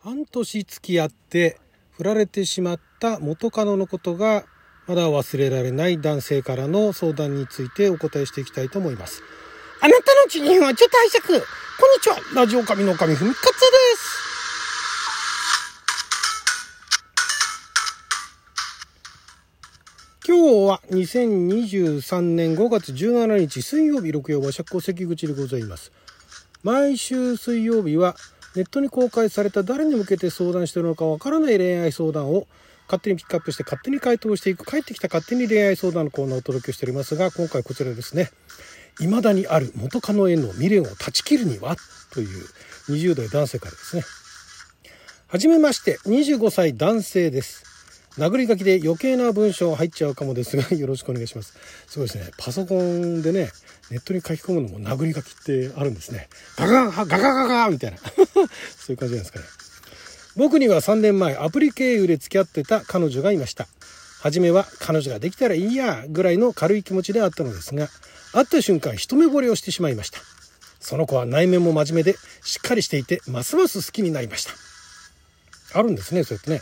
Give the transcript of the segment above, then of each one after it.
半年付き合って振られてしまった元カノのことがまだ忘れられない男性からの相談についてお答えしていきたいと思います。あなたの知人はちょっと拝借。こんにちは、ラジオ神の神ふみかつです。今日は2023年5月17日水曜日、六曜は社交関口でございます。毎週水曜日はネットに公開された誰に向けて相談しているのかわからない恋愛相談を勝手にピックアップして勝手に回答していく、帰ってきた勝手に恋愛相談のコーナーをお届けしておりますが、今回こちらですね、未だにある元カノへの未練を断ち切るにはという20代男性からですね。はじめまして、25歳男性です。殴り書きで余計な文章入っちゃうかもですが、よろしくお願いします。すごいですね、パソコンでね、ネットに書き込むのも殴り書きってあるんですね。ガガガガガガガみたいなそういう感じなんですかね。僕には3年前アプリ経由で付き合ってた彼女がいました。初めは彼女ができたらいいやぐらいの軽い気持ちであったのですが、会った瞬間一目惚れをしてしまいました。その子は内面も真面目でしっかりしていて、ますます好きになりました。あるんですね、そうやってね。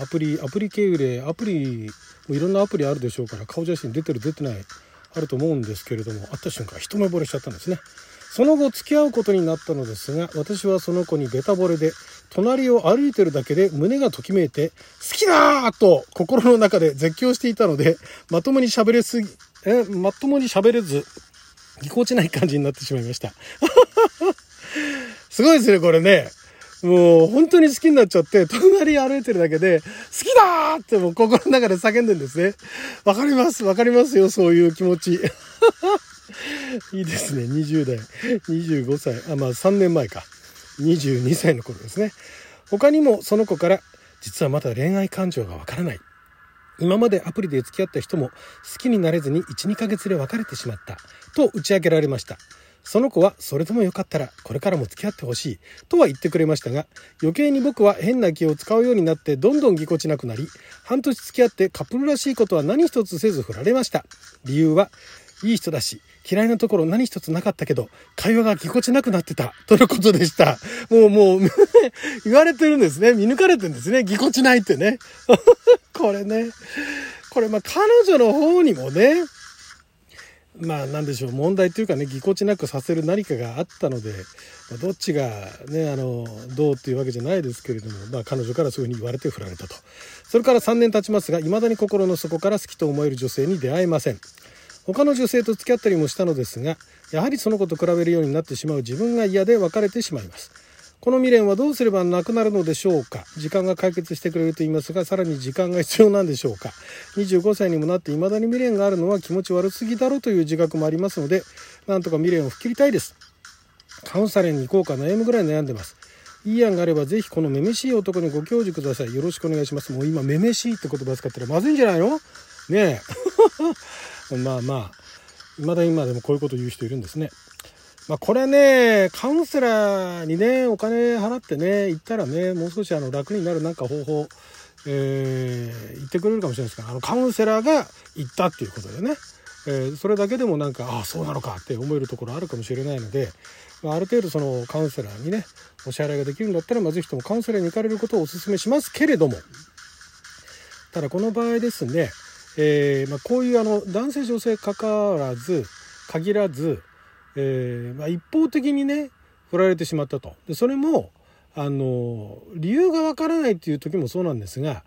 アプリ経由で、アプリもいろんなアプリあるでしょうから、顔写真出てる出てないあると思うんですけれども、会った瞬間一目惚れしちゃったんですね。その後付き合うことになったのですが、私はその子にベタ惚れで、隣を歩いてるだけで胸がときめいて、好きだーと心の中で絶叫していたので、まともに喋れずぎこちない感じになってしまいましたすごいですねこれね。もう本当に好きになっちゃって、隣歩いてるだけで好きだーってもう心の中で叫んでるんですね。わかりますよ、そういう気持ちいいですね。20代25歳、3年前か、22歳の頃ですね。他にもその子から、実はまだ恋愛感情がわからない、今までアプリで付き合った人も好きになれずに 1,2 ヶ月で別れてしまったと打ち明けられました。その子はそれでもよかったらこれからも付き合ってほしいとは言ってくれましたが、余計に僕は変な気を使うようになってどんどんぎこちなくなり、半年付き合ってカップルらしいことは何一つせず振られました。理由は、いい人だし嫌いなところ何一つなかったけど会話がぎこちなくなってたとのことでした。もう言われてるんですね、見抜かれてるんですね、ぎこちないってねこれ彼女の方にもね、なんでしょう、問題というかね、ぎこちなくさせる何かがあったので、どっちがね、どうというわけじゃないですけれども、彼女からそういうふうに言われて振られたと。それから3年経ちますが、未だに心の底から好きと思える女性に出会えません。他の女性と付き合ったりもしたのですが、やはりその子と比べるようになってしまう自分が嫌で別れてしまいます。この未練はどうすればなくなるのでしょうか。時間が解決してくれると言いますが、さらに時間が必要なんでしょうか。25歳にもなって未だに未練があるのは気持ち悪すぎだろという自覚もありますので、なんとか未練を吹っ切りたいです。カウンサリングに行こうか悩むぐらい悩んでます。いい案があればぜひこのめめしい男にご教示ください。よろしくお願いします。もう今めめしいって言葉使ったらまずいんじゃないのねえ未だ今でもこういうこと言う人いるんですね。これね、カウンセラーにね、お金払ってね、行ったらね、もう少し楽になるなんか方法、言ってくれるかもしれないですから、カウンセラーが言ったっていうことでね、それだけでもなんか、ああ、そうなのかって思えるところあるかもしれないので、ある程度そのカウンセラーにね、お支払いができるんだったら、ぜひともカウンセラーに行かれることをお勧めしますけれども、ただこの場合ですね、こういう男性女性限らず、一方的にね振られてしまったと。でそれも理由がわからないっていう時もそうなんですが、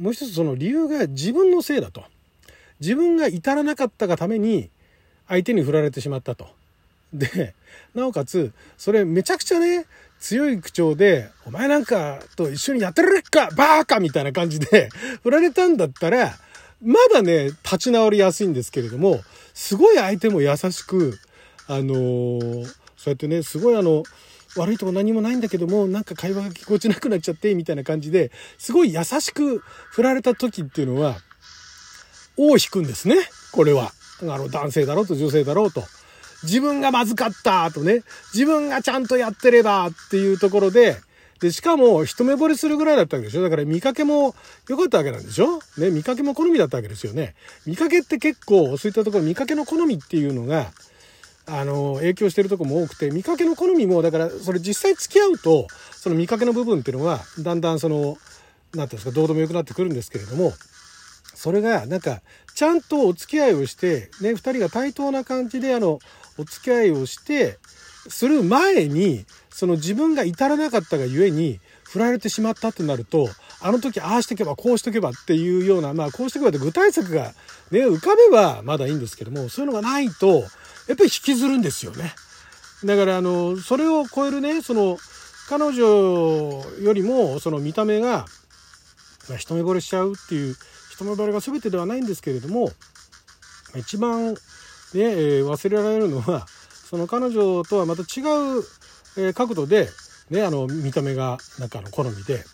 もう一つその理由が自分のせいだと、自分が至らなかったがために相手に振られてしまったと。でなおかつそれめちゃくちゃね強い口調で、お前なんかと一緒にやってられっかバーカみたいな感じで振られたんだったらまだね立ち直りやすいんですけれども、すごい相手も優しくそうやってね、すごい悪いとこ何もないんだけどもなんか会話がぎこちなくなっちゃってみたいな感じですごい優しく振られた時っていうのは尾を引くんですね。これは男性だろうと女性だろうと、自分がまずかったとね、自分がちゃんとやってればっていうところで、でしかも一目惚れするぐらいだったわけでしょ。だから見かけも良かったわけなんでしょ、ね、見かけも好みだったわけですよね。見かけって結構そういったところ、見かけの好みっていうのが影響してるところも多くて、見かけの好みもだからそれ実際付き合うとその見かけの部分っていうのはだんだんそのなんていうんですか、どうでもよくなってくるんですけれども、それがなんかちゃんとお付き合いをしてね、2人が対等な感じでお付き合いをしてする前にその自分が至らなかったがゆえに振られてしまったってなると、あの時ああしてけばこうしてけばっていうような、まあこうしてけばって具体策がね浮かべばまだいいんですけども、そういうのがないとやっぱり引きずるんですよね。だからそれを超えるね、その彼女よりもその見た目が、まあ、一目惚れしちゃうっていう、一目惚れが全てではないんですけれども、一番ね、忘れられるのはその彼女とはまた違う、角度で、ね、見た目がなんか好みで、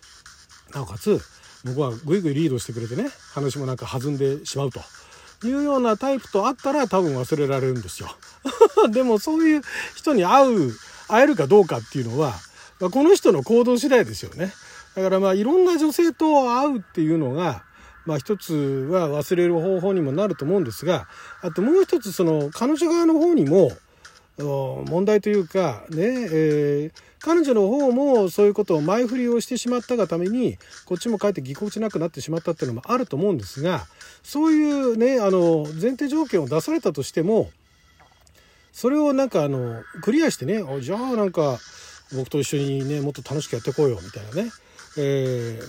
なおかつ僕はぐいぐいリードしてくれてね、話もなんか弾んでしまうというようなタイプとあったら多分忘れられるんですよでもそういう人に会えるかどうかっていうのは、まあ、この人の行動次第ですよね。だからまあいろんな女性と会うっていうのが、まあ、一つは忘れる方法にもなると思うんですが、あともう一つその彼女側の方にも問題というかね、彼女の方もそういうことを前振りをしてしまったがためにこっちもかえってぎこちなくなってしまったっていうのもあると思うんですが、そういうね前提条件を出されたとしてもそれをなんかクリアしてね、じゃあなんか僕と一緒にねもっと楽しくやってこうよみたいなね、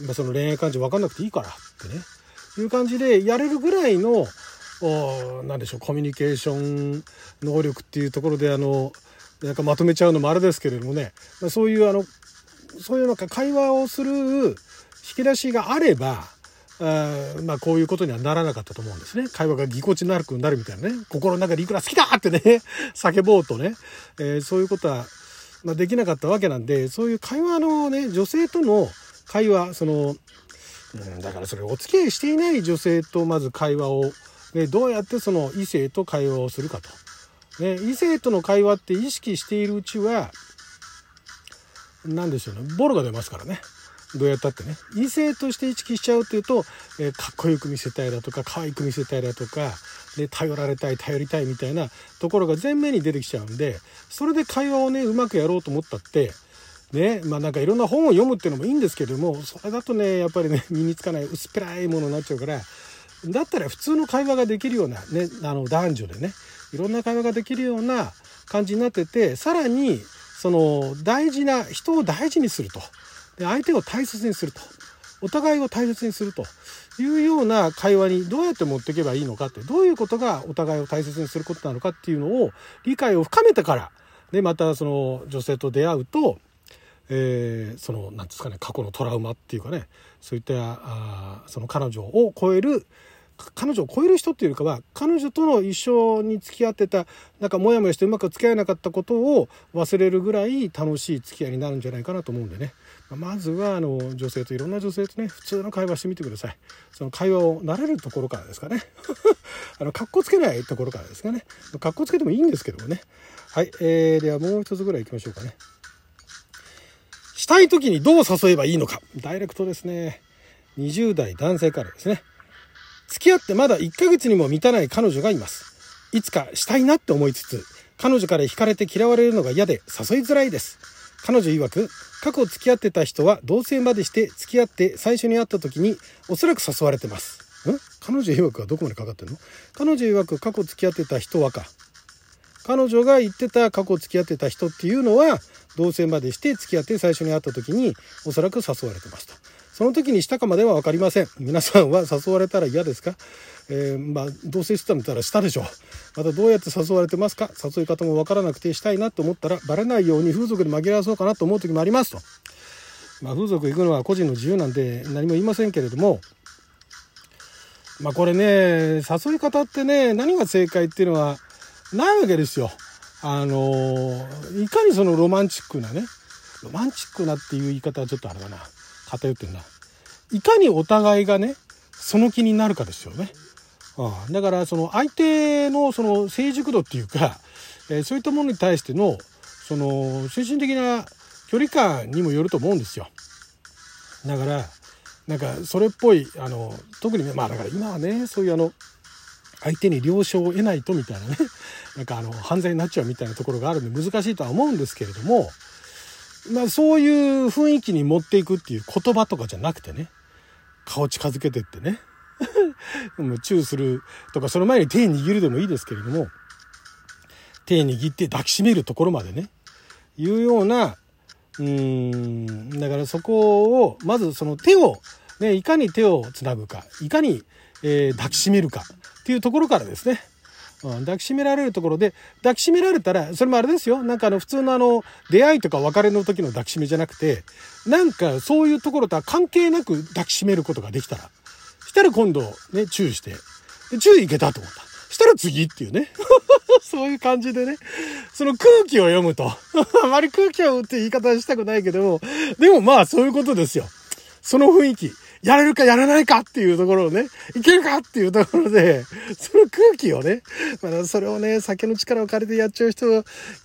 まあ、その恋愛感情分かんなくていいからってねいう感じでやれるぐらいのなんでしょう、コミュニケーション能力っていうところでなんかまとめちゃうのもあれですけれどもね、そういうそういうなんか会話をする引き出しがあればまあこういうことにはならなかったと思うんですね。会話がぎこちなくなるみたいなね、心の中でいくら好きだってね叫ぼうとね、そういうことは、まあ、できなかったわけなんで、そういう会話のね、女性との会話、そのだからそれお付き合いしていない女性とまず会話をでどうやってその異性と会話をするかと、ね、異性との会話って意識しているうちは何でしょうね、ボロが出ますからね、どうやったってね。異性として意識しちゃうっていうと、かっこよく見せたいだとか可愛く見せたいだとかで頼られたい頼りたいみたいなところが前面に出てきちゃうんで、それで会話をねうまくやろうと思ったってね、まあなんかいろんな本を読むっていうのもいいんですけども、それだとねやっぱりね身につかない薄っぺらいものになっちゃうから、だったら普通の会話ができるような、ね、男女でねいろんな会話ができるような感じになってて、さらにその大事な人を大事にすると、で相手を大切にすると、お互いを大切にするというような会話にどうやって持っていけばいいのかって、どういうことがお互いを大切にすることなのかっていうのを理解を深めてからで、またその女性と出会うと、そのなんですかね、過去のトラウマっていうかね、そういったその彼女を超える人っていうかは、彼女との一生に付き合ってたなんかモヤモヤしてうまく付き合えなかったことを忘れるぐらい楽しい付き合いになるんじゃないかなと思うんでね、まずは女性といろんな女性とね普通の会話してみてください。その会話を慣れるところからですかねかっこつけないところからですかね。かっこつけてもいいんですけどもね。はい、ではもう一つぐらいいきましょうかね。したい時にどう誘えばいいのか、ダイレクトですね。20代男性からですね。付き合ってまだ1ヶ月にも満たない彼女がいます。いつかしたいなって思いつつ、彼女から惹かれて嫌われるのが嫌で誘いづらいです。彼女曰く、過去付き合ってた人は同棲までして付き合って最初に会った時におそらく誘われてます。彼女曰くはどこまでかかってるの？彼女曰く過去付き合ってた人はか。彼女が言ってた過去付き合ってた人っていうのは、同棲までして付き合って最初に会った時におそらく誘われてますと。その時にしたかまでは分かりません。皆さんは誘われたら嫌ですか？まあ同棲してたらしたでしょう。またどうやって誘われてますか？誘い方も分からなくて、したいなと思ったらバレないように風俗に紛らわそうかなと思う時もありますと。まあ風俗行くのは個人の自由なんで何も言いませんけれども、まあこれね、誘い方ってね、何が正解っていうのはないわけですよ。いかにそのロマンチックなっていう言い方はちょっとあれだな、偏ってるな。いかにお互いがねその気になるかですよね。だからその相手のその成熟度っていうか、そういったものに対してのその精神的な距離感にもよると思うんですよ。だからなんかそれっぽい特にね、まあだから今はねそういう相手に了承を得ないとみたいなね、なんか犯罪になっちゃうみたいなところがあるんで難しいとは思うんですけれども、そういう雰囲気に持っていくっていう言葉とかじゃなくてね、顔近づけてってねチューするとか、その前に手握るでもいいですけれども、手握って抱きしめるところまでね、いうような、だからそこをまずその手を、ね、いかに手をつなぐか、いかに、抱きしめるかっていうところからですね、抱きしめられるところで、抱きしめられたらそれもあれですよ、なんか普通の出会いとか別れの時の抱きしめじゃなくて、なんかそういうところとは関係なく抱きしめることができたら、したら今度ねチューして、でチューいけたと思った、したら次っていうねそういう感じでね、その空気を読むとあまり空気を読むって言い方はしたくないけども、でもまあそういうことですよ。その雰囲気、やれるかやらないかっていうところをね、いけるかっていうところで、その空気をね、まあ、それをね、酒の力を借りてやっちゃう人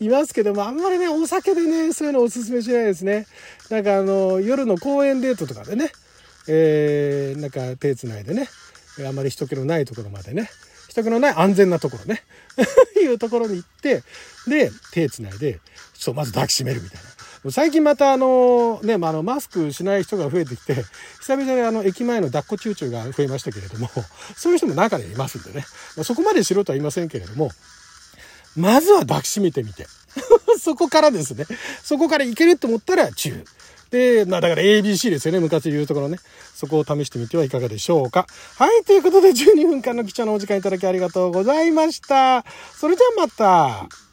いますけども、あんまりね、お酒でね、そういうのをおすすめしないですね。なんか夜の公園デートとかでね、なんか手つないでね、あんまり人気のないところまでね、人気のない安全なところね、いうところに行って、で、手つないで、ちょっとまず抱きしめるみたいな。最近またね、マスクしない人が増えてきて、久々に駅前の抱っこチューチューが増えましたけれども、そういう人も中にいますんでね。そこまでしろとは言いませんけれども、まずは抱きしめてみて。そこからですね。そこからいけると思ったらチュー。で、だから ABC ですよね。昔言うところね。そこを試してみてはいかがでしょうか。はい、ということで12分間の貴重なお時間いただきありがとうございました。それじゃあまた。